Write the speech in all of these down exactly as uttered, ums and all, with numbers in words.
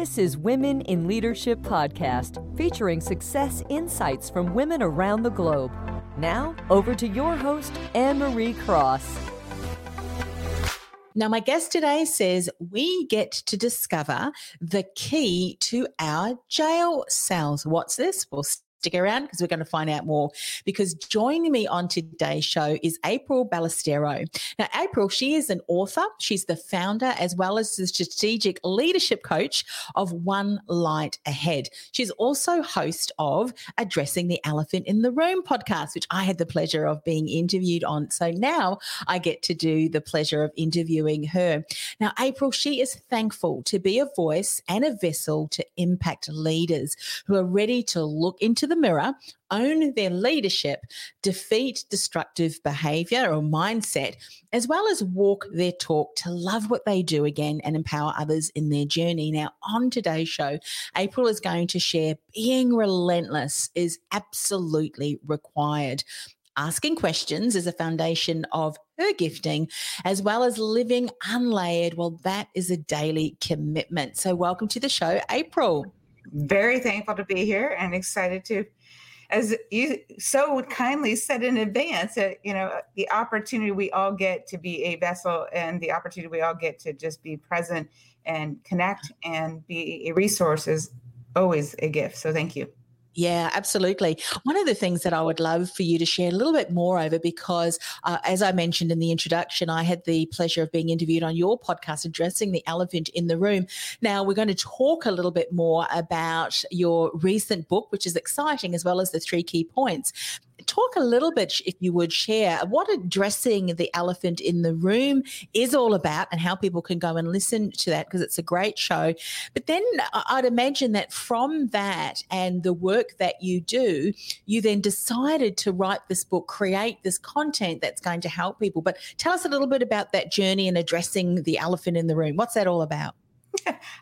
This is Women in Leadership Podcast, featuring success insights from women around the globe. Now, over to your host, Anne Marie Cross. Now, my guest today says we get to discover the key to our jail cells. What's this? We'll stick around because we're going to find out more, because joining me on today's show is April Ballestero. Now, April, she is an author. She's the founder as well as the strategic leadership coach of One Light Ahead. She's also host of Addressing the Elephant in the Room podcast, which I had the pleasure of being interviewed on. So now I get to do the pleasure of interviewing her. Now, April, she is thankful to be a voice and a vessel to impact leaders who are ready to look into the mirror, own their leadership, defeat destructive behavior or mindset, as well as walk their talk to love what they do again and empower others in their journey. Now, on today's show, April is going to share being relentless is absolutely required. Asking questions is a foundation of her gifting, as well as living unlayered. Well, that is a daily commitment. So welcome to the show, April. Very thankful to be here and excited to, as you so kindly said in advance, uh, you know, the opportunity we all get to be a vessel and the opportunity we all get to just be present and connect and be a resource is always a gift. So thank you. Yeah, absolutely. One of the things that I would love for you to share a little bit more over, because uh, as I mentioned in the introduction, I had the pleasure of being interviewed on your podcast, Addressing the Elephant in the Room. Now, we're going to talk a little bit more about your recent book, which is exciting, as well as the three key points. Talk a little bit, if you would share, what Addressing the Elephant in the Room is all about and how people can go and listen to that, because it's a great show. But then I'd imagine that from that and the work that you do, you then decided to write this book, create this content that's going to help people. But tell us a little bit about that journey and Addressing the Elephant in the Room. What's that all about?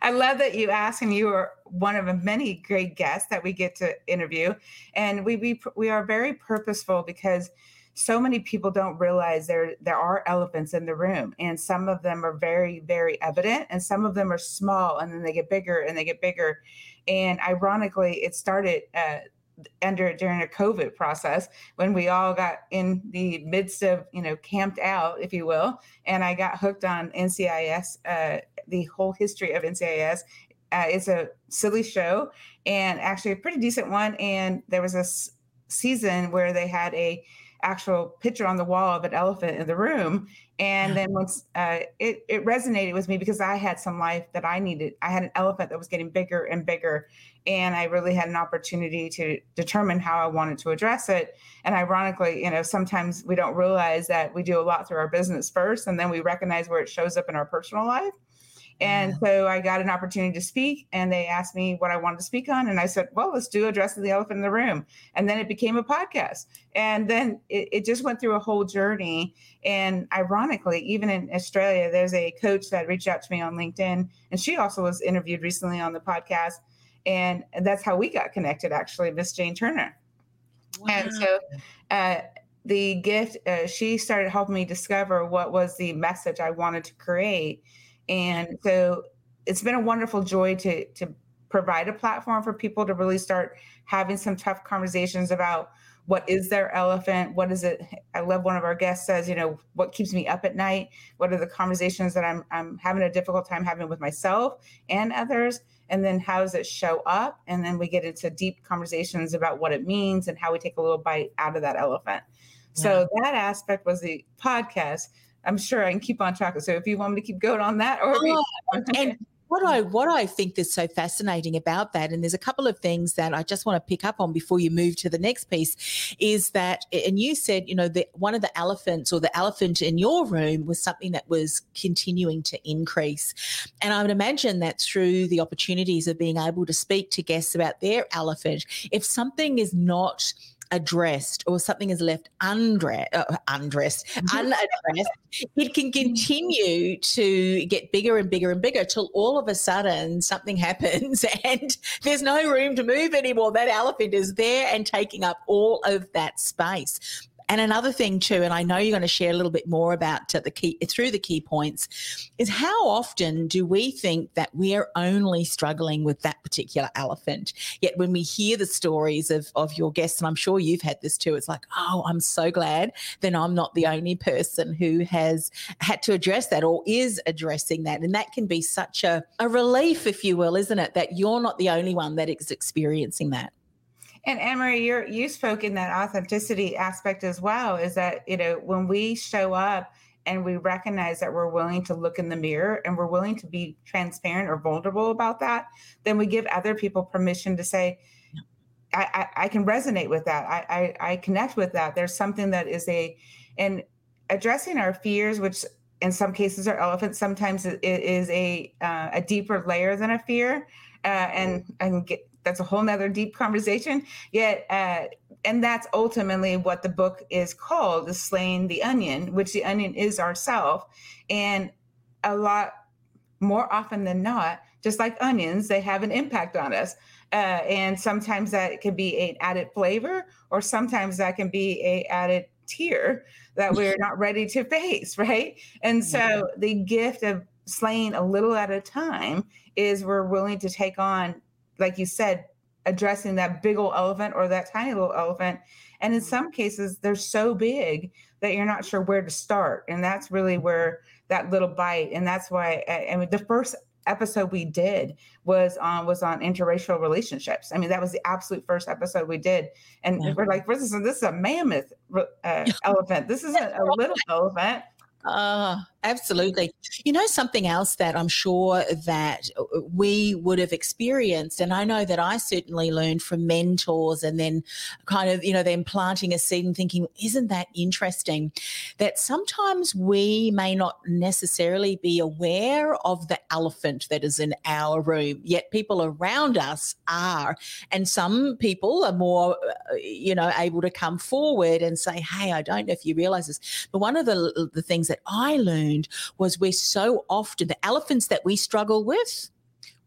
I love that you asked, and you are one of many great guests that we get to interview. And we we, we are very purposeful, because so many people don't realize there, there are elephants in the room, and some of them are very, very evident, and some of them are small, and then they get bigger and they get bigger. And ironically, it started uh, under during a COVID process when we all got in the midst of, you know, camped out, if you will. And I got hooked on N C I S, uh, the whole history of N C I S. Uh, it's a silly show, and actually a pretty decent one. And there was a s- season where they had a actual picture on the wall of an elephant in the room. And yeah. then once uh, it, it resonated with me, because I had some life that I needed. I had an elephant that was getting bigger and bigger, and I really had an opportunity to determine how I wanted to address it. And ironically, you know, sometimes we don't realize that we do a lot through our business first, and then we recognize where it shows up in our personal life. And yeah. so I got an opportunity to speak, and they asked me what I wanted to speak on. And I said, well, let's do Addressing the Elephant in the Room. And then it became a podcast. And then it, it just went through a whole journey. And ironically, even in Australia, there's a coach that reached out to me on LinkedIn, and she also was interviewed recently on the podcast. And that's how we got connected, actually, Miss Jane Turner. Wow. And so uh, the gift, uh, she started helping me discover what was the message I wanted to create. And so it's been a wonderful joy to to provide a platform for people to really start having some tough conversations about what is their elephant, what is it. I love one of our guests says, you know, what keeps me up at night? What are the conversations that I'm I'm having a difficult time having with myself and others? And then how does it show up? And then we get into deep conversations about what it means and how we take a little bite out of that elephant. Yeah. So that aspect was the podcast. I'm sure I can keep on track. So if you want me to keep going on that, or oh, and what I what I think is so fascinating about that, and there's a couple of things that I just want to pick up on before you move to the next piece, is that, and you said, you know, that one of the elephants, or the elephant in your room, was something that was continuing to increase, and I would imagine that through the opportunities of being able to speak to guests about their elephant, if something is not addressed or something is left undressed, uh, undressed, unaddressed, it can continue to get bigger and bigger and bigger till all of a sudden something happens and there's no room to move anymore. That elephant is there and taking up all of that space. And another thing too, and I know you're going to share a little bit more about the key through the key points, is how often do we think that we're only struggling with that particular elephant? Yet when we hear the stories of, of your guests, and I'm sure you've had this too, it's like, oh, I'm so glad then I'm not the only person who has had to address that or is addressing that. And that can be such a, a relief, if you will, isn't it, that you're not the only one that is experiencing that. And Anne Marie, you're, you spoke in that authenticity aspect as well, is that, you know, when we show up and we recognize that we're willing to look in the mirror and we're willing to be transparent or vulnerable about that, then we give other people permission to say, I, I, I can resonate with that. I, I, I connect with that. There's something that is a, and addressing our fears, which in some cases are elephants, sometimes it is a, uh, a deeper layer than a fear. Uh, and and get, that's a whole nother deep conversation. Yet, uh, and that's ultimately what the book is called, is Slaying the Onion, which the onion is ourself. And a lot more often than not, just like onions, they have an impact on us. Uh, and sometimes that can be an added flavor, or sometimes that can be an added tear that we're not ready to face, right? And so the gift of slaying a little at a time is we're willing to take on, like you said, addressing that big old elephant or that tiny little elephant. And in some cases, they're so big that you're not sure where to start. And that's really where that little bite. And that's why, I mean, the first episode we did was on, was on interracial relationships. I mean, that was the absolute first episode we did. And wow. We're like, this is, this is a mammoth uh, elephant. This isn't a little elephant. Uh, absolutely. You know, something else that I'm sure that we would have experienced, and I know that I certainly learned from mentors and then kind of, you know, then planting a seed and thinking, isn't that interesting? That sometimes we may not necessarily be aware of the elephant that is in our room, yet people around us are. And some people are more, you know, able to come forward and say, hey, I don't know if you realize this, but one of the, the things that I learned was we're so often, the elephants that we struggle with,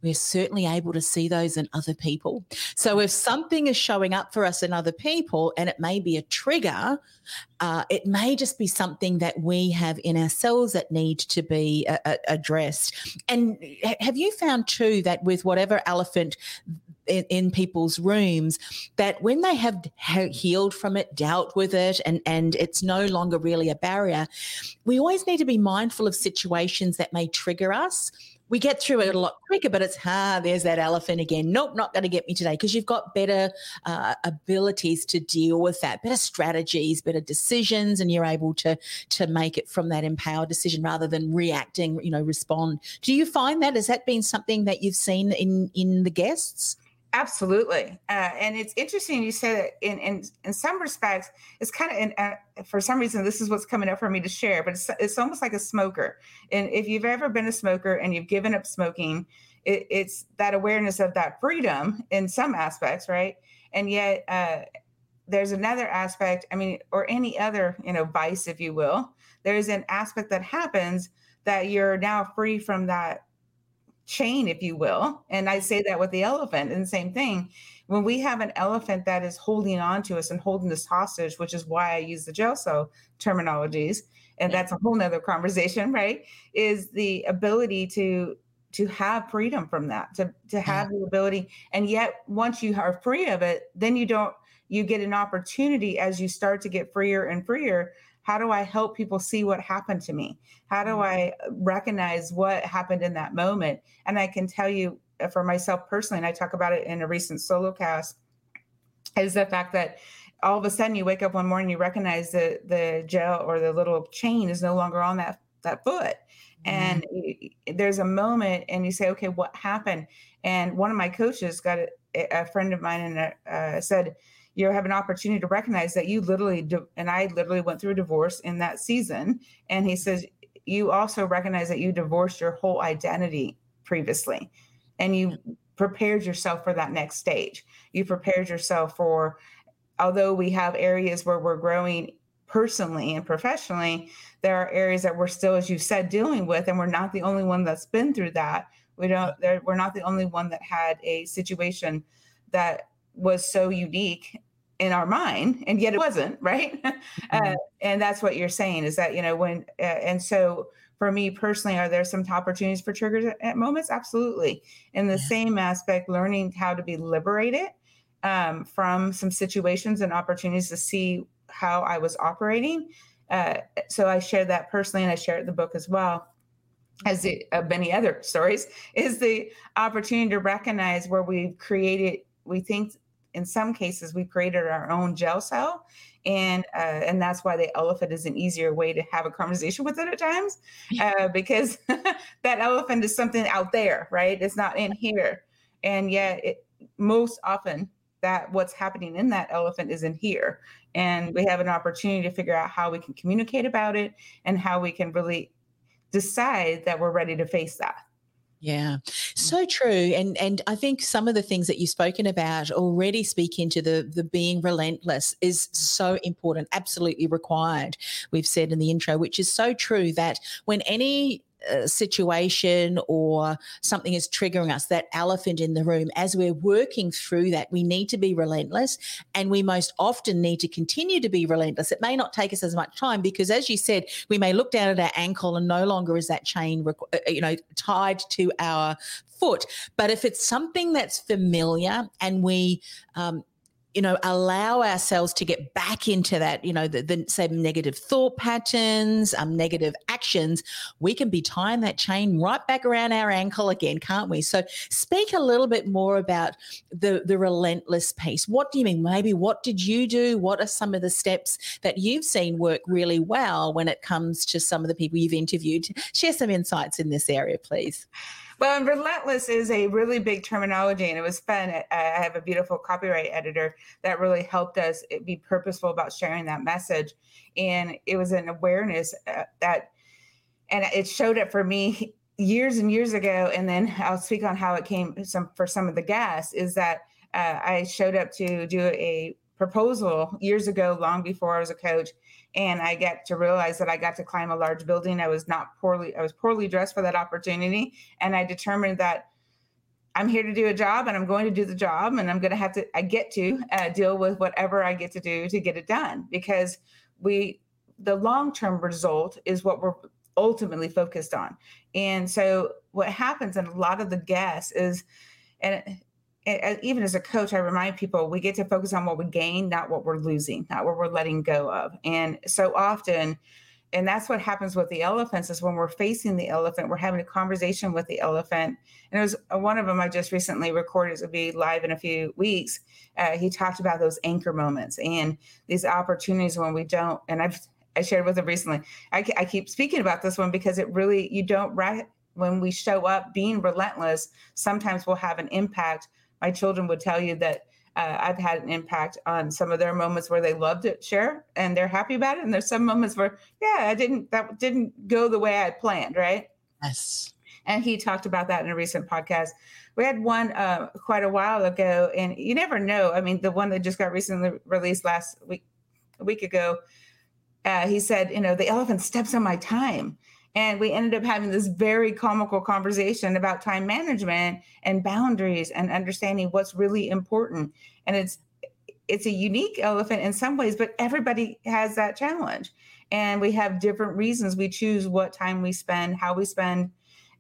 we're certainly able to see those in other people. So if something is showing up for us in other people, and it may be a trigger, uh, it may just be something that we have in ourselves that need to be uh, addressed. And have you found too that with whatever elephant In, in people's rooms, that when they have healed from it, dealt with it, and, and it's no longer really a barrier, we always need to be mindful of situations that may trigger us. We get through it a lot quicker, but it's, ah, there's that elephant again. Nope, not going to get me today, because you've got better uh, abilities to deal with that, better strategies, better decisions, and you're able to to make it from that empowered decision rather than reacting, you know, respond. Do you find that? Has that been something that you've seen in, in the guests? Absolutely. Uh, and it's interesting you said that in, in, in some respects, it's kind of, in, uh, for some reason, this is what's coming up for me to share, but it's, it's almost like a smoker. And if you've ever been a smoker and you've given up smoking, it, it's that awareness of that freedom in some aspects, right? And yet uh, there's another aspect, I mean, or any other, you know, vice, if you will, there's an aspect that happens that you're now free from that chain, if you will. And I say that with the elephant, and the same thing. When we have an elephant that is holding on to us and holding us hostage, which is why I use the jail cell terminologies, and that's a whole nother conversation, right? Is the ability to to have freedom from that, to to have the ability. And yet once you are free of it, then you don't you get an opportunity as you start to get freer and freer. How do I help people see what happened to me? How do I recognize what happened in that moment? And I can tell you for myself personally, and I talk about it in a recent solo cast, is the fact that all of a sudden you wake up one morning, you recognize the the gel or the little chain is no longer on that, that foot. Mm-hmm. And there's a moment and you say, okay, what happened? And one of my coaches got a, a friend of mine and uh, said, you have an opportunity to recognize that you literally, and I literally went through a divorce in that season. And he says, you also recognize that you divorced your whole identity previously. And you prepared yourself for that next stage. You prepared yourself for, although we have areas where we're growing personally and professionally, there are areas that we're still, as you said, dealing with. And we're not the only one that's been through that. We don't, we're not the only one that had a situation that was so unique in our mind, and yet it wasn't, right? Mm-hmm. Uh, and that's what you're saying is that, you know, when, uh, and so for me personally, are there some opportunities for triggers at, at moments? Absolutely. In the yeah. same aspect, learning how to be liberated um, from some situations and opportunities to see how I was operating. Uh, so I share that personally, and I share it in the book as well, as the, uh, many other stories, is the opportunity to recognize where we've created, we think in some cases we created our own jail cell. And uh, and that's why the elephant is an easier way to have a conversation with it at times, uh, because that elephant is something out there, right? It's not in here. And yet it, most often that what's happening in that elephant is in here. And we have an opportunity to figure out how we can communicate about it and how we can really decide that we're ready to face that. Yeah, so true. And and I think some of the things that you've spoken about already speak into the, the being relentless is so important, absolutely required, we've said in the intro, which is so true that when any uh, situation or something is triggering us, that elephant in the room, as we're working through that, we need to be relentless, and we most often need to continue to be relentless. It may not take us as much time because, as you said, we may look down at our ankle and no longer is that chain, you know, tied to our foot. But if it's something that's familiar and we, um, you know, allow ourselves to get back into that, you know, the, the same negative thought patterns, um, negative actions, we can be tying that chain right back around our ankle again, can't we? So speak a little bit more about the, the relentless piece. What do you mean? Maybe what did you do? What are some of the steps that you've seen work really well when it comes to some of the people you've interviewed? Share some insights in this area, please. Well, and relentless is a really big terminology, and it was fun. I have a beautiful copyright editor that really helped us be purposeful about sharing that message. And it was an awareness that, and it showed up for me years and years ago. And then I'll speak on how it came some, for some of the guests, is that uh, I showed up to do a proposal years ago, long before I was a coach. And I got to realize that I got to climb a large building. I was not poorly, I was poorly dressed for that opportunity. And I determined that I'm here to do a job, and I'm going to do the job, and I'm going to have to, I get to uh, deal with whatever I get to do to get it done, because we, the long-term result is what we're ultimately focused on. And so what happens in a lot of the guests is, and it, even as a coach, I remind people, we get to focus on what we gain, not what we're losing, not what we're letting go of. And so often, and that's what happens with the elephants, is when we're facing the elephant, we're having a conversation with the elephant. And it was one of them I just recently recorded, it will be live in a few weeks. Uh, he talked about those anchor moments and these opportunities when we don't, and I've, I shared with him recently, I, I keep speaking about this one because it really, you don't, when we show up being relentless, sometimes we'll have an impact. My children would tell you that uh, I've had an impact on some of their moments where they loved it, share, and they're happy about it. And there's some moments where, yeah, I didn't, that didn't go the way I planned, right? Yes. And he talked about that in a recent podcast. We had one uh, quite a while ago, and you never know. I mean, the one that just got recently released last week, a week ago, uh, he said, you know, the elephant steps on my time. And we ended up having this very comical conversation about time management and boundaries and understanding what's really important. And it's it's a unique elephant in some ways, but everybody has that challenge. And we have different reasons we choose what time we spend, how we spend,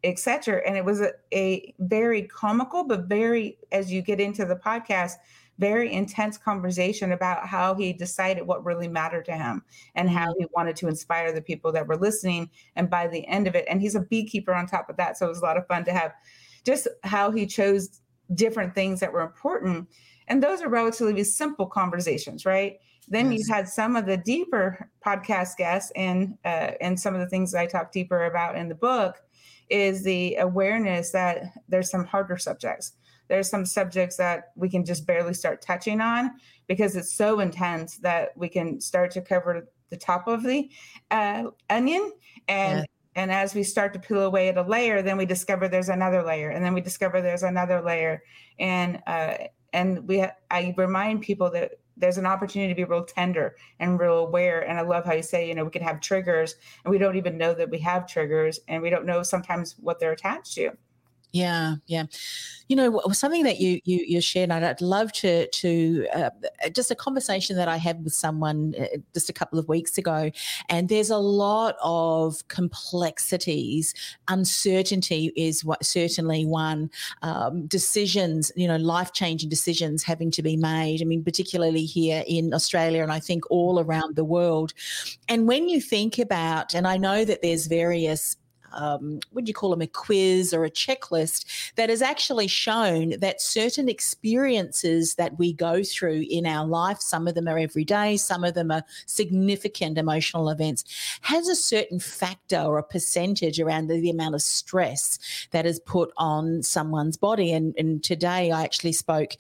et cetera. And it was a, a very comical, but very, as you get into the podcast, very intense conversation about how he decided what really mattered to him and how he wanted to inspire the people that were listening. And by the end of it, and he's a beekeeper on top of that. So it was a lot of fun to have just how he chose different things that were important. And those are relatively simple conversations, right? Then yes. You've had some of the deeper podcast guests, and, uh, and some of the things I talk deeper about in the book is the awareness that there's some harder subjects. There's some subjects that we can just barely start touching on because it's so intense that we can start to cover the top of the uh, onion. And yeah. and as we start to peel away at a layer, then we discover there's another layer, and then we discover there's another layer. And uh, and we ha- I remind people that there's an opportunity to be real tender and real aware. And I love how you say, you know, we can have triggers, and we don't even know that we have triggers, and we don't know sometimes what they're attached to. Yeah, yeah. You know, something that you you, you shared, and I'd love to, to uh, just a conversation that I had with someone just a couple of weeks ago, and there's a lot of complexities. Uncertainty is what, certainly one. Um, decisions, you know, life-changing decisions having to be made, I mean, particularly here in Australia and I think all around the world. And when you think about, and I know that there's various Um, would you call them a quiz or a checklist that has actually shown that certain experiences that we go through in our life, some of them are every day, some of them are significant emotional events, has a certain factor or a percentage around the, the amount of stress that is put on someone's body. And, and today I actually spoke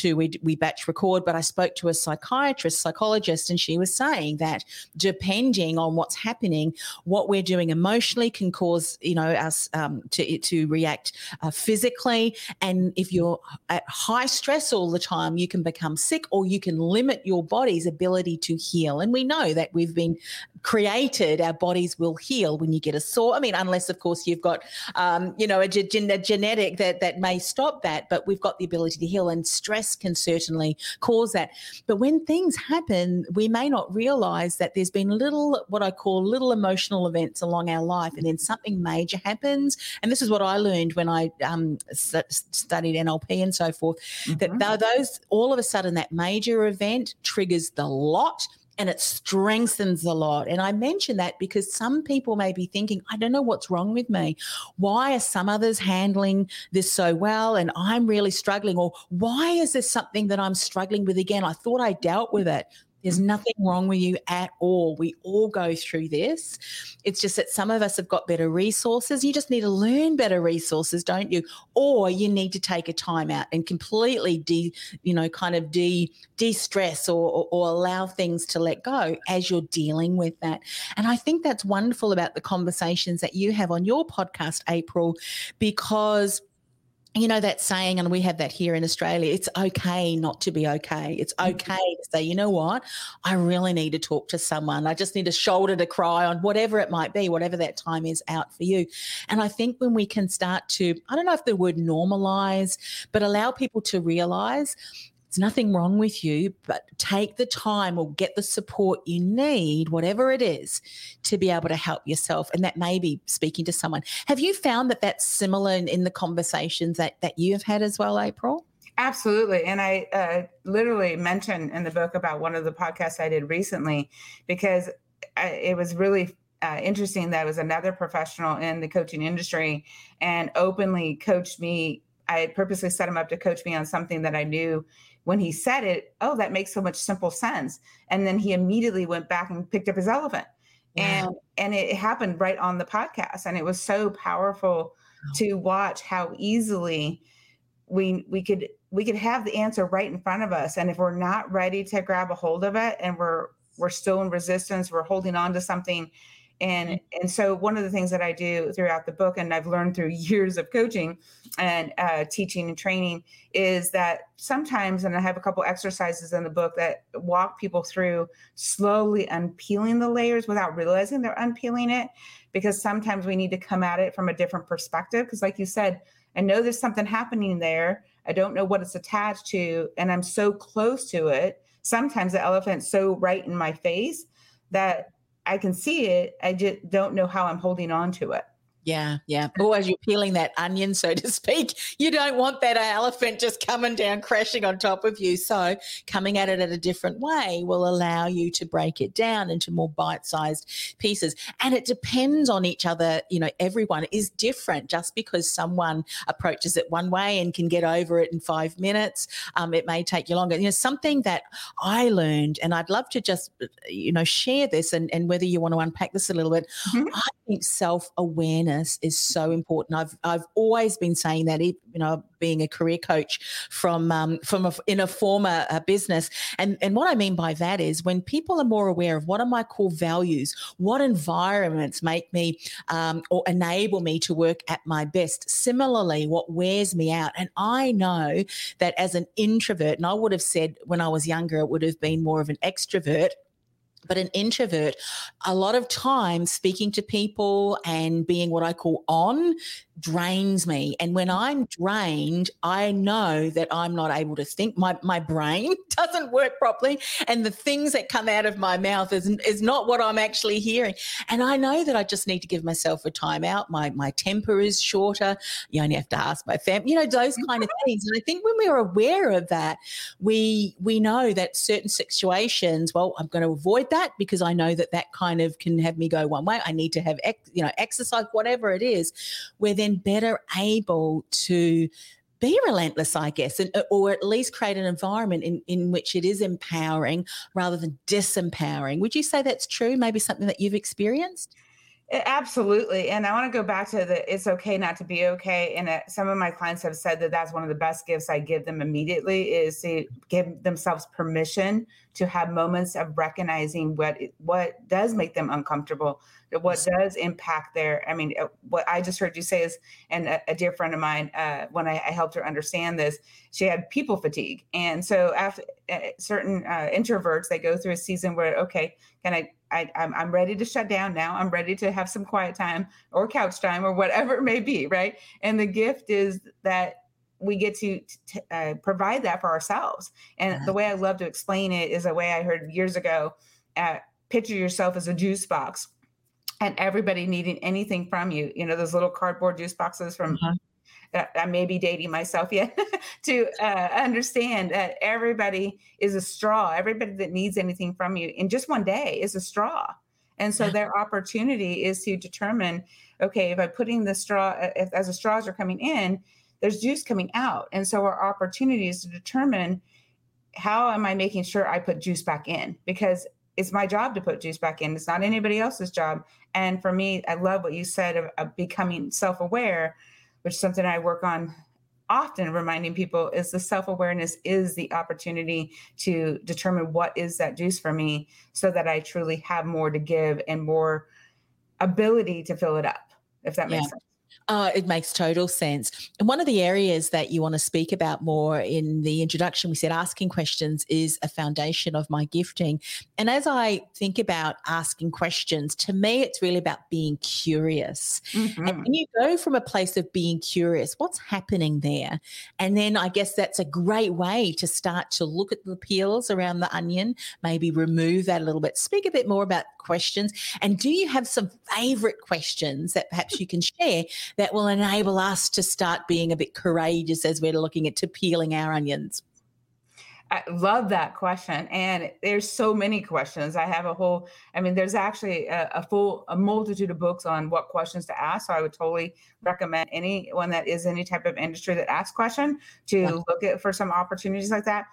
to, we, we batch record, but I spoke to a psychiatrist, psychologist, and she was saying that depending on what's happening, what we're doing emotionally can cause you know, us um, to to react uh, physically. And if you're at high stress all the time, you can become sick, or you can limit your body's ability to heal. And we know that we've been created, our bodies will heal when you get a sore. I mean, unless, of course, you've got, um, you know, a, gen- a genetic that, that may stop that, but we've got the ability to heal, and stress can certainly cause that. But when things happen, we may not realise that there's been little, what I call little emotional events along our life, and then something major happens. And this is what I learned when I um, studied N L P and so forth, mm-hmm. that those, all of a sudden, that major event triggers the lot, and it strengthens a lot. And I mention that because some people may be thinking, I don't know what's wrong with me. Why are some others handling this so well and I'm really struggling? Or why is this something that I'm struggling with again? I thought I dealt with it. There's nothing wrong with you at all. We all go through this. It's just that some of us have got better resources. You just need to learn better resources, don't you? Or you need to take a time out and completely de, you know, kind of de de-stress or, or, or allow things to let go as you're dealing with that. And I think that's wonderful about the conversations that you have on your podcast, April, because you know that saying, and we have that here in Australia, it's okay not to be okay. It's okay to say, you know what, I really need to talk to someone. I just need a shoulder to cry on, whatever it might be, whatever that time is out for you. And I think when we can start to, I don't know if the word normalize, but allow people to realize there's nothing wrong with you, but take the time or get the support you need, whatever it is, to be able to help yourself. And that may be speaking to someone. Have you found that that's similar in, in the conversations that, that you have had as well, April? Absolutely. And I uh, literally mentioned in the book about one of the podcasts I did recently, because I, it was really uh, interesting that it was another professional in the coaching industry and openly coached me. I purposely set him up to coach me on something that I knew when he said it, oh, that makes so much simple sense. And then he immediately went back and picked up his elephant. Wow. And and it happened right on the podcast. And it was so powerful wow. to watch how easily we we could we could have the answer right in front of us. And if we're not ready to grab a hold of it, and we're we're still in resistance, we're holding on to something. And and so one of the things that I do throughout the book, and I've learned through years of coaching and uh, teaching and training, is that sometimes, and I have a couple exercises in the book that walk people through slowly unpeeling the layers without realizing they're unpeeling it, because sometimes we need to come at it from a different perspective. Because like you said, I know there's something happening there. I don't know what it's attached to, and I'm so close to it. Sometimes the elephant's so right in my face that I can see it. I just don't know how I'm holding on to it. Yeah, yeah. Or as you're peeling that onion, so to speak, you don't want that elephant just coming down, crashing on top of you. So coming at it in a different way will allow you to break it down into more bite-sized pieces. And it depends on each other. You know, everyone is different. Just because someone approaches it one way and can get over it in five minutes, um, it may take you longer. You know, something that I learned, and I'd love to just, you know, share this and, and whether you want to unpack this a little bit, mm-hmm. I think self-awareness is so important. I've I've always been saying that, you know, being a career coach from um, from a, in a former uh, business, and and what I mean by that is when people are more aware of what are my core values, what environments make me um, or enable me to work at my best. Similarly, what wears me out, and I know that as an introvert, and I would have said when I was younger, it would have been more of an extrovert. But an introvert, a lot of times speaking to people and being what I call on drains me. And when I'm drained, I know that I'm not able to think. My my brain doesn't work properly. And the things that come out of my mouth is, is not what I'm actually hearing. And I know that I just need to give myself a time out. My, my temper is shorter. You only have to ask my family, you know, those kind of things. And I think when we're aware of that, we, we know that certain situations, well, I'm going to avoid that. Because I know that that kind of can have me go one way. I need to have, you know, exercise, whatever it is. We're then better able to be relentless, I guess, and, or at least create an environment in, in which it is empowering rather than disempowering. Would you say that's true? Maybe something that you've experienced? Absolutely. And I want to go back to the it's okay not to be okay. And uh, some of my clients have said that that's one of the best gifts I give them immediately is to give themselves permission to have moments of recognizing what what does make them uncomfortable, what does impact their, I mean, what I just heard you say is, and a, a dear friend of mine, uh, when I, I helped her understand this, she had people fatigue. And so after uh, certain uh, introverts, they go through a season where, okay, can I, I, I'm, I'm ready to shut down now. I'm ready to have some quiet time or couch time or whatever it may be, right? And the gift is that we get to t- uh, provide that for ourselves. And uh-huh. the way I love to explain it is a way I heard years ago, uh, picture yourself as a juice box and everybody needing anything from you. You know, those little cardboard juice boxes from... Uh-huh. I may be dating myself yet to uh, understand that everybody is a straw. Everybody that needs anything from you in just one day is a straw. And so their opportunity is to determine, okay, if I'm putting the straw, if, as the straws are coming in, there's juice coming out. And so our opportunity is to determine how am I making sure I put juice back in? Because it's my job to put juice back in. It's not anybody else's job. And for me, I love what you said of, of becoming self-aware, which is something I work on often, reminding people is the self-awareness is the opportunity to determine what is that juice for me so that I truly have more to give and more ability to fill it up, if that makes yeah. sense. Uh, it makes total sense. And one of the areas that you want to speak about more in the introduction, we said asking questions is a foundation of my gifting. And as I think about asking questions, to me, it's really about being curious. Mm-hmm. And when you go from a place of being curious, what's happening there? And then I guess that's a great way to start to look at the peels around the onion, maybe remove that a little bit, speak a bit more about questions. And do you have some favorite questions that perhaps you can share that will enable us to start being a bit courageous as we're looking at to peeling our onions? I love that question. And there's so many questions. I have a whole, I mean, there's actually a, a full, a multitude of books on what questions to ask. So I would totally recommend anyone that is any type of industry that asks question to yeah. look at for some opportunities like that.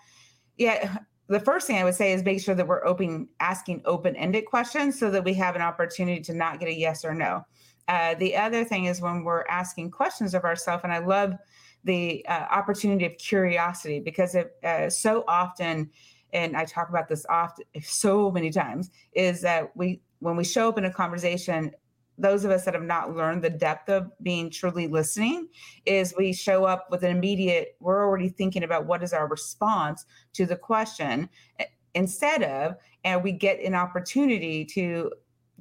Yeah. The first thing I would say is make sure that we're open, asking open-ended questions so that we have an opportunity to not get a yes or no. Uh, the other thing is when we're asking questions of ourselves, and I love the uh, opportunity of curiosity because it, uh, so often, and I talk about this often, so many times, is that we when we show up in a conversation, those of us that have not learned the depth of being truly listening is we show up with an immediate, we're already thinking about what is our response to the question instead of, and we get an opportunity to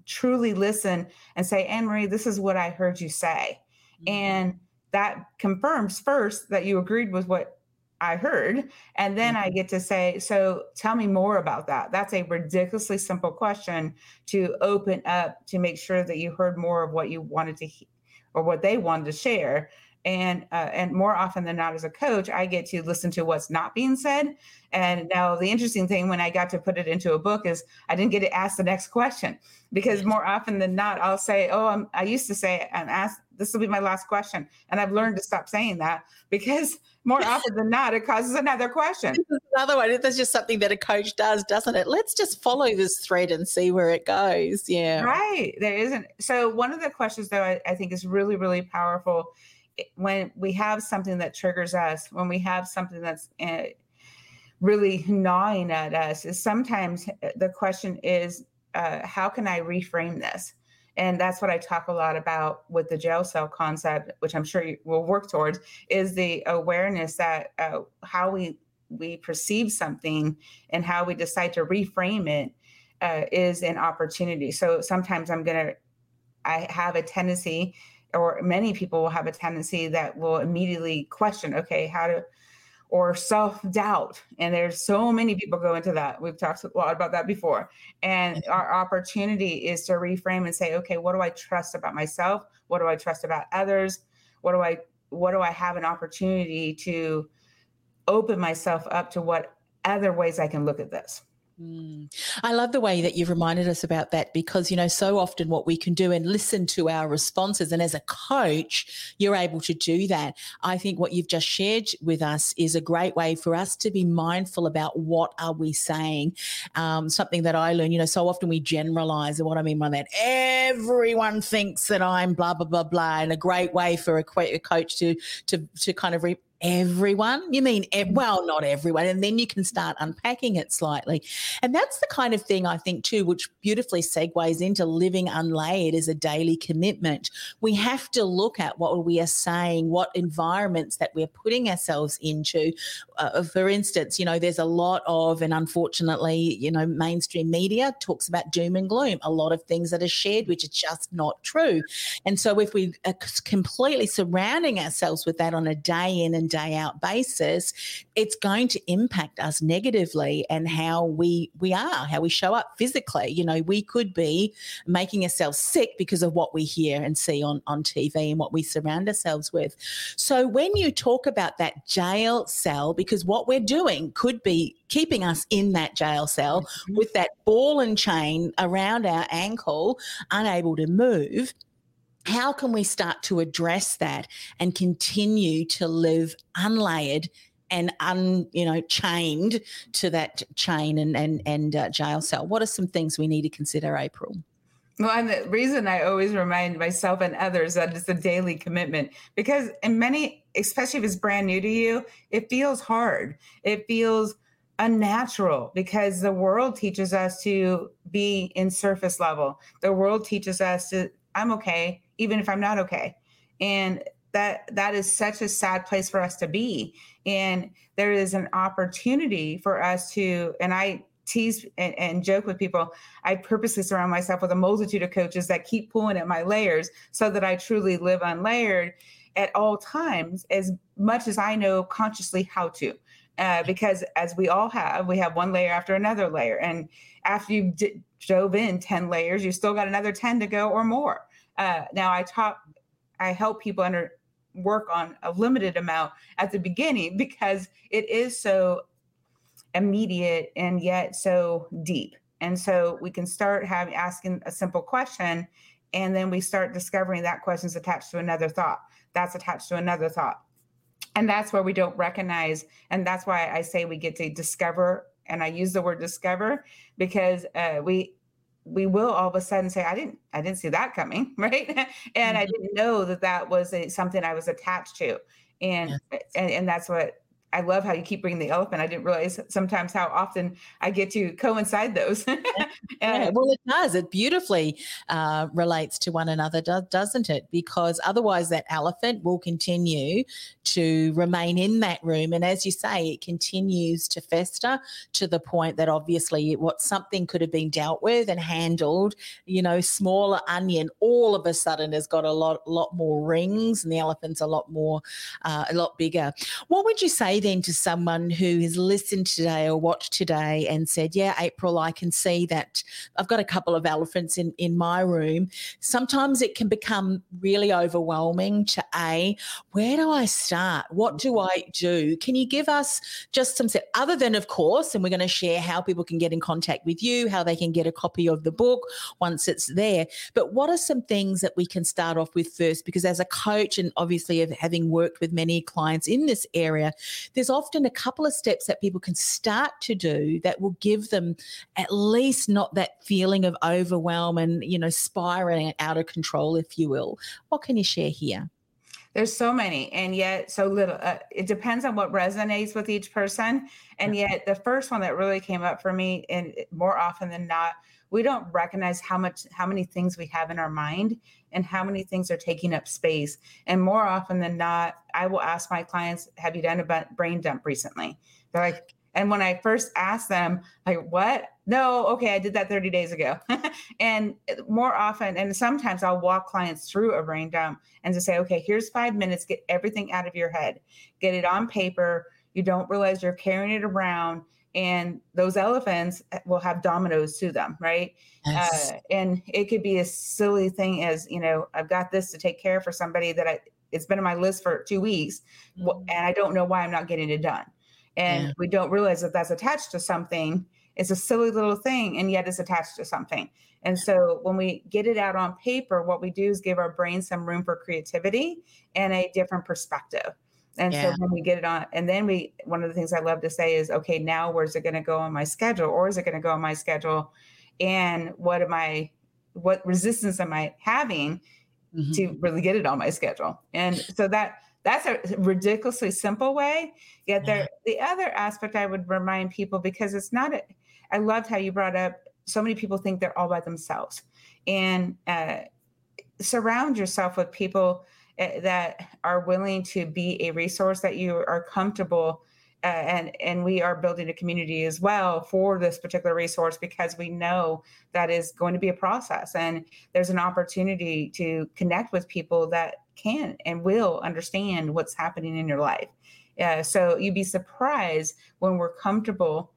truly listen and say, Anne Marie, this is what I heard you say. Mm-hmm. And that confirms first that you agreed with what I heard. And then mm-hmm. I get to say, so tell me more about that. That's a ridiculously simple question to open up to make sure that you heard more of what you wanted to hear or what they wanted to share. And uh, and more often than not, as a coach, I get to listen to what's not being said. And now the interesting thing when I got to put it into a book is I didn't get to ask the next question because more often than not, I'll say, oh, I'm, I used to say, I'm asked, this will be my last question. And I've learned to stop saying that because more often than not, it causes another question. Another one. That's just something that a coach does, doesn't it? Let's just follow this thread and see where it goes. Yeah. Right. There isn't. So one of the questions, though, I, I think is really, really powerful when we have something that triggers us, when we have something that's really gnawing at us, is sometimes the question is, uh, how can I reframe this? And that's what I talk a lot about with the jail cell concept, which I'm sure you will work towards, is the awareness that uh, how we, we perceive something and how we decide to reframe it uh, is an opportunity. So sometimes I'm going to, I have a tendency, or many people will have a tendency that will immediately question, okay, how to, or self-doubt. And there's so many people go into that. We've talked a lot about that before. And our opportunity is to reframe and say, okay, what do I trust about myself? What do I trust about others? What do I, what do I have an opportunity to open myself up to, what other ways I can look at this? Mm. I love the way that you've reminded us about that, because, you know, so often what we can do and listen to our responses, and as a coach, you're able to do that. I think what you've just shared with us is a great way for us to be mindful about what are we saying. Um, something that I learned, you know, so often we generalize, and what I mean by that, everyone thinks that I'm blah, blah, blah, blah, and a great way for a, a coach to to to kind of re- everyone? You mean, well, not everyone. And then you can start unpacking it slightly. And that's the kind of thing, I think, too, which beautifully segues into living unlayered as a daily commitment. We have to look at what we are saying, what environments that we're putting ourselves into. Uh, for instance, you know, there's a lot of, and unfortunately, you know, mainstream media talks about doom and gloom, a lot of things that are shared, which are just not true. And so if we are completely surrounding ourselves with that on a day in and day out basis, it's going to impact us negatively and how we we are, how we show up physically. You know, we could be making ourselves sick because of what we hear and see on, on T V and what we surround ourselves with. So when you talk about that jail cell, because what we're doing could be keeping us in that jail cell mm-hmm. with that ball and chain around our ankle, unable to move, how can we start to address that and continue to live unlayered and un, you know, chained to that chain and and and uh, jail cell? What are some things we need to consider, April? Well, and the reason I always remind myself and others that it's a daily commitment, because in many, especially if it's brand new to you, it feels hard. It feels unnatural, because the world teaches us to be in surface level. The world teaches us to, I'm okay, even if I'm not okay. And that that is such a sad place for us to be. And there is an opportunity for us to, and I tease and, and joke with people, I purposely surround myself with a multitude of coaches that keep pulling at my layers so that I truly live unlayered at all times, as much as I know consciously how to. Uh, because as we all have, we have one layer after another layer. And after you d- dove in ten layers, you still got another ten to go or more. Uh, now I talk, I help people under work on a limited amount at the beginning, because it is so immediate and yet so deep. And so we can start having, asking a simple question, and then we start discovering that question's attached to another thought. That's attached to another thought. And that's where we don't recognize. And that's why I say we get to discover. And I use the word discover because uh, we we will all of a sudden say, I didn't I didn't see that coming, right? And mm-hmm. I didn't know that that was a, something I was attached to. And, yes. and and that's what I love, how you keep bringing the elephant. I didn't realize sometimes how often I get to coincide those. and, yeah, well, it does. It beautifully uh, relates to one another, do- doesn't it? Because otherwise that elephant will continue to remain in that room. And as you say, it continues to fester to the point that obviously what something could have been dealt with and handled, you know, smaller onion, all of a sudden has got a lot, lot more rings, and the elephant's a lot more, uh, a lot bigger. What would you say then to someone who has listened today or watched today and said, yeah, April, I can see that I've got a couple of elephants in, in my room? Sometimes it can become really overwhelming to A, where do I start? What do I do? Can you give us just some, other than, of course, and we're going to share how people can get in contact with you, how they can get a copy of the book once it's there, but what are some things that we can start off with first? Because as a coach, and obviously of having worked with many clients in this area, there's often a couple of steps that people can start to do that will give them at least not that feeling of overwhelm and, you know, spiraling out of control, if you will. What can you share here? There's so many, and yet so little. Uh, it depends on what resonates with each person. And yet the first one that really came up for me, and more often than not, we don't recognize how much, how many things we have in our mind and how many things are taking up space. And more often than not, I will ask my clients, have you done a brain dump recently? They're like, And when I first asked them, like, what? No, okay, I did that thirty days ago. And more often, and sometimes I'll walk clients through a brain dump and just say, okay, here's five minutes, get everything out of your head, get it on paper. You don't realize you're carrying it around, and those elephants will have dominoes to them, right? Yes. Uh, and it could be a silly thing as, you know, I've got this to take care of for somebody that I, it's been on my list for two weeks mm-hmm. and I don't know why I'm not getting it done. And yeah. we don't realize that that's attached to something. It's a silly little thing, and yet it's attached to something. And so when we get it out on paper, what we do is give our brain some room for creativity and a different perspective. And yeah. so when we get it on, and then we, one of the things I love to say is, okay, now where's it going to go on my schedule? Or is it going to go on my schedule? And what am I, what resistance am I having mm-hmm. to really get it on my schedule? And so that, that's a ridiculously simple way. Yet there, yeah. the other aspect I would remind people, because it's not, a, I loved how you brought up, so many people think they're all by themselves, and uh, surround yourself with people that are willing to be a resource that you are comfortable uh, and and we are building a community as well for this particular resource, because we know that is going to be a process, and there's an opportunity to connect with people that can and will understand what's happening in your life. Uh, so you'd be surprised, when we're comfortable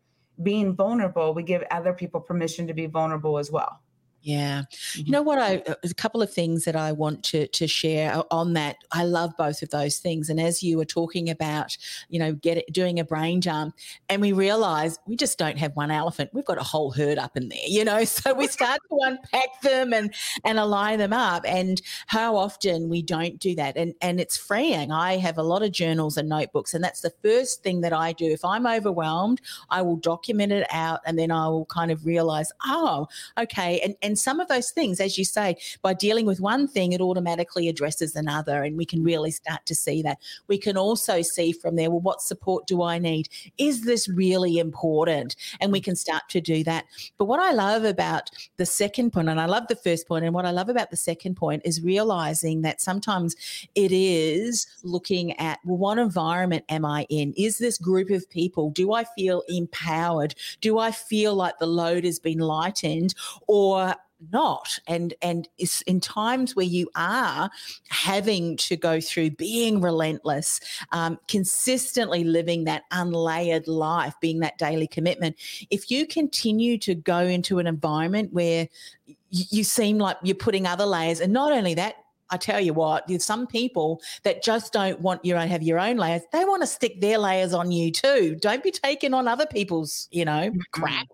being vulnerable, we give other people permission to be vulnerable as well. Yeah. You know what, I, a couple of things that I want to to share on that. I love both of those things. And as you were talking about, you know, get it, doing a brain dump, and we realize we just don't have one elephant. We've got a whole herd up in there, you know, so we start to unpack them and, and align them up, and how often we don't do that. And, and it's freeing. I have a lot of journals and notebooks, and that's the first thing that I do. If I'm overwhelmed, I will document it out, and then I will kind of realize, oh, okay. And, and some of those things, as you say, by dealing with one thing, it automatically addresses another, and we can really start to see that. We can also see from there, well, what support do I need? Is this really important? And we can start to do that. But what I love about the second point, and I love the first point, and what I love about the second point is realizing that sometimes it is looking at, well, what environment am I in? Is this group of people, do I feel empowered? Do I feel like the load has been lightened, or not? And and it's in times where you are having to go through being relentless, um, consistently living that unlayered life, being that daily commitment, if you continue to go into an environment where you, you seem like you're putting other layers, and not only that, I tell you what, there's some people that just don't want you to have your own layers. They want to stick their layers on you too. Don't be taking on other people's, you know, crap.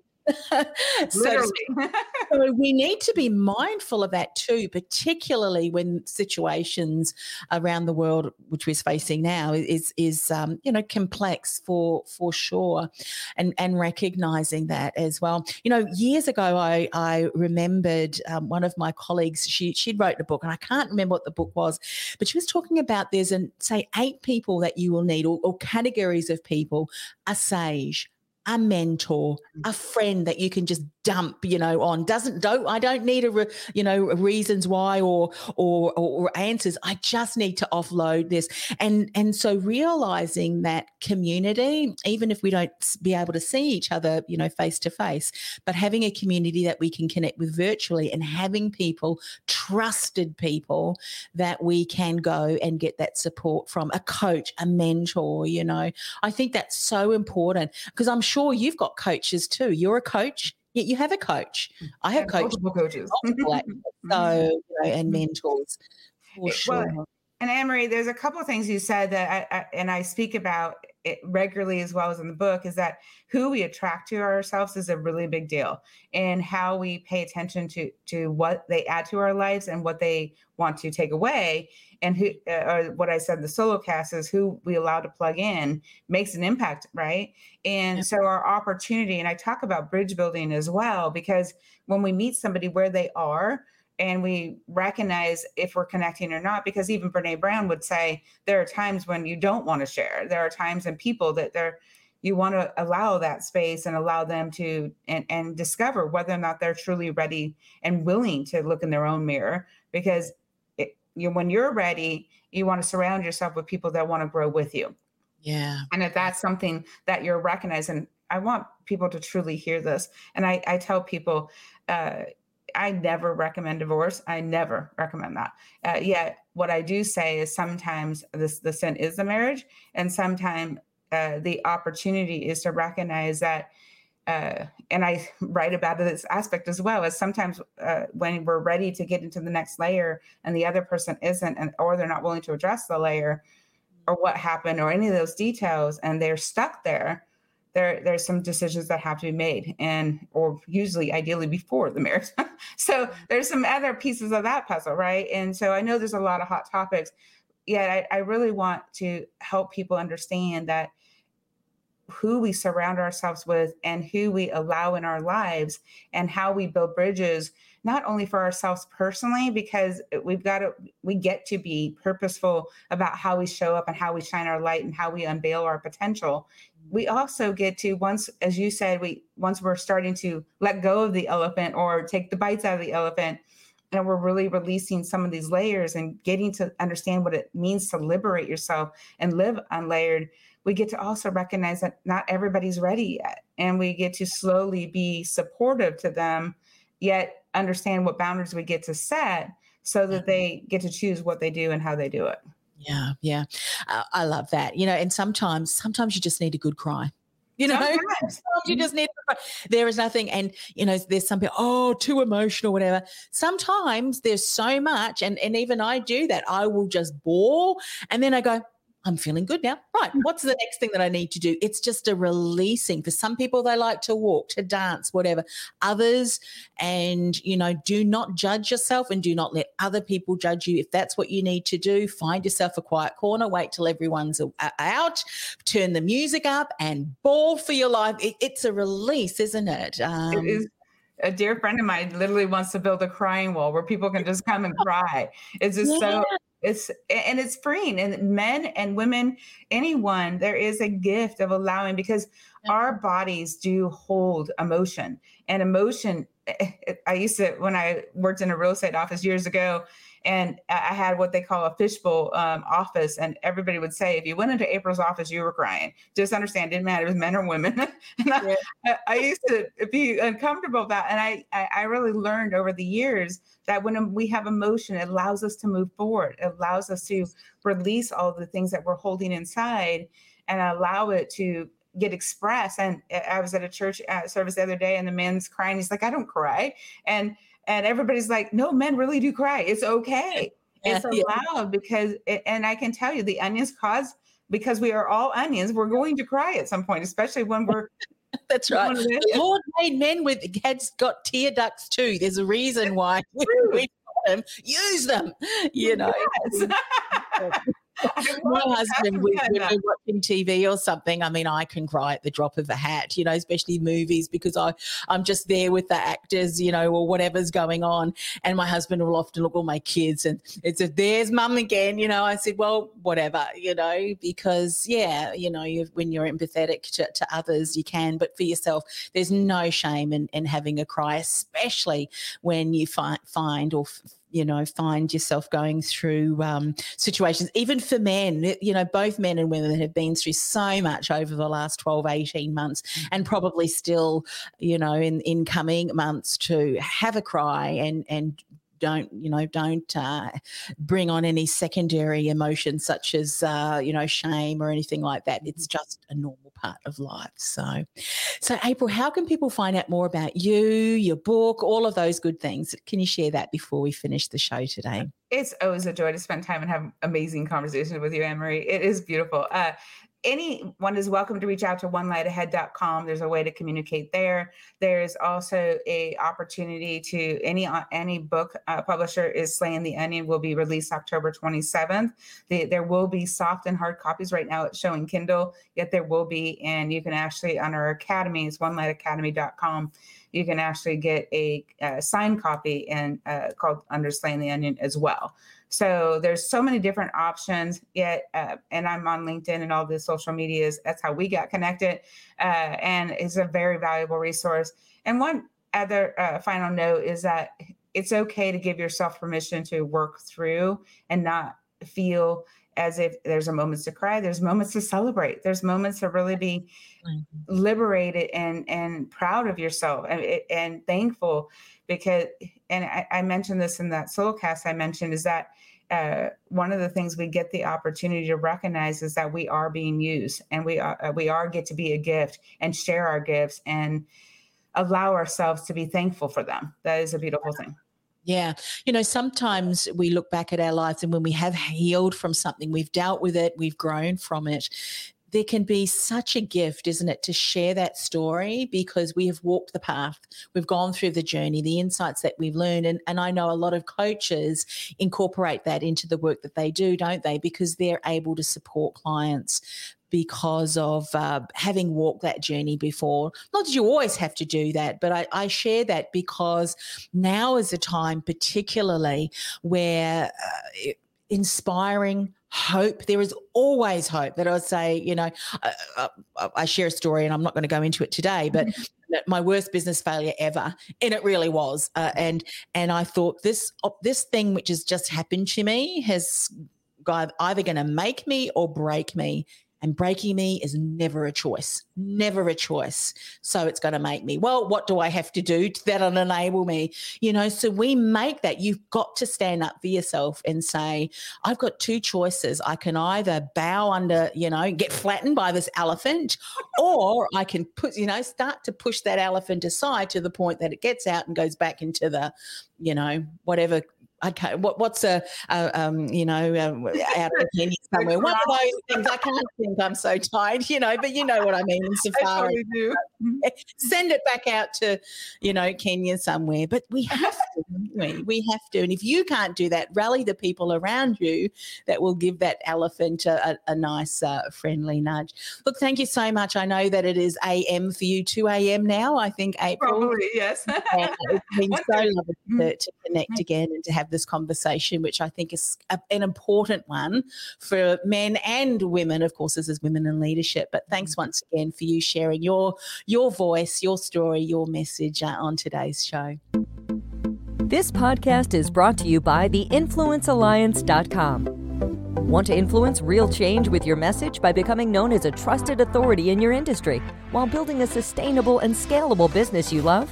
so, so we need to be mindful of that too, particularly when situations around the world, which we're facing now, is is um, you know, complex for for sure, and and recognizing that as well. You know, years ago, I I remembered um, one of my colleagues. She she'd wrote a book, and I can't remember what the book was, but she was talking about there's an say eight people that you will need, or, or categories of people: a sage, a mentor, a friend that you can just dump, you know, on. Doesn't don't I don't need a re, you know reasons why or, or or or answers. I just need to offload this. And and so realizing that community, even if we don't be able to see each other, you know, face to face, but having a community that we can connect with virtually, and having people, trusted people that we can go and get that support from, a coach, a mentor. You know, I think that's so important, because I'm sure Sure, you've got coaches too. You're a coach, yet you have a coach. I have, I have coaches, multiple coaches, multiple actors, so, you know, and mentors. For sure. Well, and Anne Marie, there's a couple of things you said that, I, I, and I speak about it regularly as well as in the book, is that who we attract to ourselves is a really big deal, and how we pay attention to to what they add to our lives and what they want to take away. And who, uh, or what I said in the solo cast, is who we allow to plug in makes an impact, right? And yeah. so our opportunity, and I talk about bridge building as well, because when we meet somebody where they are, and we recognize if we're connecting or not, because even Brené Brown would say, there are times when you don't want to share. There are times and people that they're, you want to allow that space and allow them to, and, and discover whether or not they're truly ready and willing to look in their own mirror, because You, when you're ready, you want to surround yourself with people that want to grow with you. Yeah. And if that's something that you're recognizing, I want people to truly hear this. And I, I tell people, uh, I never recommend divorce. I never recommend that. Uh, yet what I do say is sometimes this, the sin is the marriage. And sometimes uh, the opportunity is to recognize that, uh, and I write about this aspect as well, as sometimes uh, when we're ready to get into the next layer and the other person isn't, and or they're not willing to address the layer or what happened or any of those details, and they're stuck there, There, there's some decisions that have to be made, and or usually ideally before the marriage. So there's some other pieces of that puzzle, right? And so I know there's a lot of hot topics, yet I, I really want to help people understand that who we surround ourselves with and who we allow in our lives and how we build bridges, not only for ourselves personally, because we've got to, we get to be purposeful about how we show up and how we shine our light and how we unveil our potential. We also get to, once, as you said, we, once we're starting to let go of the elephant or take the bites out of the elephant, and we're really releasing some of these layers and getting to understand what it means to liberate yourself and live unlayered, we get to also recognize that not everybody's ready yet. And we get to slowly be supportive to them, yet understand what boundaries we get to set so that they get to choose what they do and how they do it. Yeah. Yeah. I, I love that. You know, and sometimes, sometimes you just need a good cry. You know, sometimes you just need, there is nothing. And, you know, there's something, oh, too emotional, whatever. Sometimes there's so much. And, and even I do that. I will just bawl. And then I go, I'm feeling good now. Right. What's the next thing that I need to do? It's just a releasing. For some people, they like to walk, to dance, whatever. Others, and, you know, do not judge yourself and do not let other people judge you. If that's what you need to do, find yourself a quiet corner, wait till everyone's out, turn the music up and bawl for your life. It, it's a release, isn't it? Um, it is. A dear friend of mine literally wants to build a crying wall where people can just come and cry. It's just yeah. so... It's and it's freeing, and men and women, anyone, there is a gift of allowing, because yeah. our bodies do hold emotion, and emotion. I used to, when I worked in a real estate office years ago, and I had what they call a fishbowl um, office, and everybody would say, if you went into April's office, you were crying. Just understand, it didn't matter if it was men or women. And yeah. I, I used to be uncomfortable with that, and I, I, I really learned over the years that when we have emotion, it allows us to move forward. It allows us to release all the things that we're holding inside and allow it to get expressed. And I was at a church service the other day, and the man's crying. He's like, I don't cry. And and everybody's like, no, men really do cry. It's okay. Yeah. It's allowed, because, it, and I can tell you, the onions cause, because we are all onions, we're going to cry at some point, especially when we're That's right. The Lord made men with heads, got tear ducts too. There's a reason why we them, use them, you know. Yes. My husband, when we're watching T V or something, I mean, I can cry at the drop of a hat, you know, especially movies, because I, I'm just there with the actors, you know, or whatever's going on. And my husband will often look at my kids and it's a, there's mum again, you know. I said, well, whatever, you know, because, yeah, you know, you've, when you're empathetic to, to others, you can. But for yourself, there's no shame in, in having a cry, especially when you fi- find or f- you know, find yourself going through um, situations, even for men, you know, both men and women have been through so much over the last twelve, eighteen months, and probably still, you know, in, in coming months, to have a cry and, and don't, you know, don't uh, bring on any secondary emotions such as, uh, you know, shame or anything like that. It's just a normal part of life. So, so April, how can people find out more about you, your book, all of those good things? Can you share that before we finish the show today? It's always a joy to spend time and have amazing conversations with you, Anne Marie. It is beautiful. Uh, Anyone is welcome to reach out to one light ahead dot com. There's a way to communicate there. There's also a opportunity to any any book uh, publisher is Slaying the Onion will be released October twenty-seventh. The, there will be soft and hard copies right now. It's showing Kindle, yet there will be, and you can actually on our academy, it's one light academy dot com. You can actually get a uh, signed copy and uh, called Under Slaying the Onion as well. So there's so many different options yet. Uh, and I'm on LinkedIn and all the social medias. That's how we got connected. Uh, and it's a very valuable resource. And one other uh, final note is that it's okay to give yourself permission to work through and not feel as if there's a moments to cry, there's moments to celebrate, there's moments to really be liberated and, and proud of yourself and, and thankful because, and I, I mentioned this in that soulcast I mentioned is that uh, one of the things we get the opportunity to recognize is that we are being used and we are, we are get to be a gift and share our gifts and allow ourselves to be thankful for them. That is a beautiful thing. Yeah. You know, sometimes we look back at our lives and when we have healed from something, we've dealt with it, we've grown from it. There can be such a gift, isn't it, to share that story because we have walked the path, we've gone through the journey, the insights that we've learned. And, and I know a lot of coaches incorporate that into the work that they do, don't they? Because they're able to support clients because of uh, having walked that journey before. Not that you always have to do that, but I, I share that because now is a time particularly where uh, inspiring hope, there is always hope. That I would say, you know, I, I, I share a story and I'm not going to go into it today, but my worst business failure ever, and it really was. Uh, and and I thought this this thing which has just happened to me has either going to make me or break me. And breaking me is never a choice, never a choice. So it's going to make me. Well, what do I have to do that'll enable me? You know, so we make that. You've got to stand up for yourself and say, I've got two choices. I can either bow under, you know, get flattened by this elephant, or I can put, you know, start to push that elephant aside to the point that it gets out and goes back into the, you know, whatever. I can't, what, what's a, uh, um, you know, uh, out of the somewhere. One of those things, I can't think, I'm so tired, you know, but you know what I mean. In safari. Do. Send it back out to, you know, Kenya somewhere. But we have to, we? we have to. And if you can't do that, rally the people around you that will give that elephant a, a, a nice uh, friendly nudge. Look, thank you so much. I know that it is a m for you, two a m now, I think, April. Probably, yes. And it's been so lovely to, to connect again and to have this conversation, which I think is a, an important one for men and women, of course, this is Women in Leadership. But thanks once again for you sharing your, your voice, your story, your message uh, on today's show. This podcast is brought to you by the influence alliance dot com. Want to influence real change with your message by becoming known as a trusted authority in your industry while building a sustainable and scalable business you love?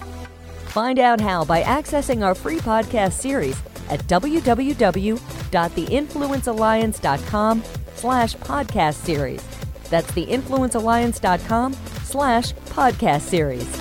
Find out how by accessing our free podcast series at www.the influence alliance dot com slash podcast series. That's the influence alliance dot com slash podcast series.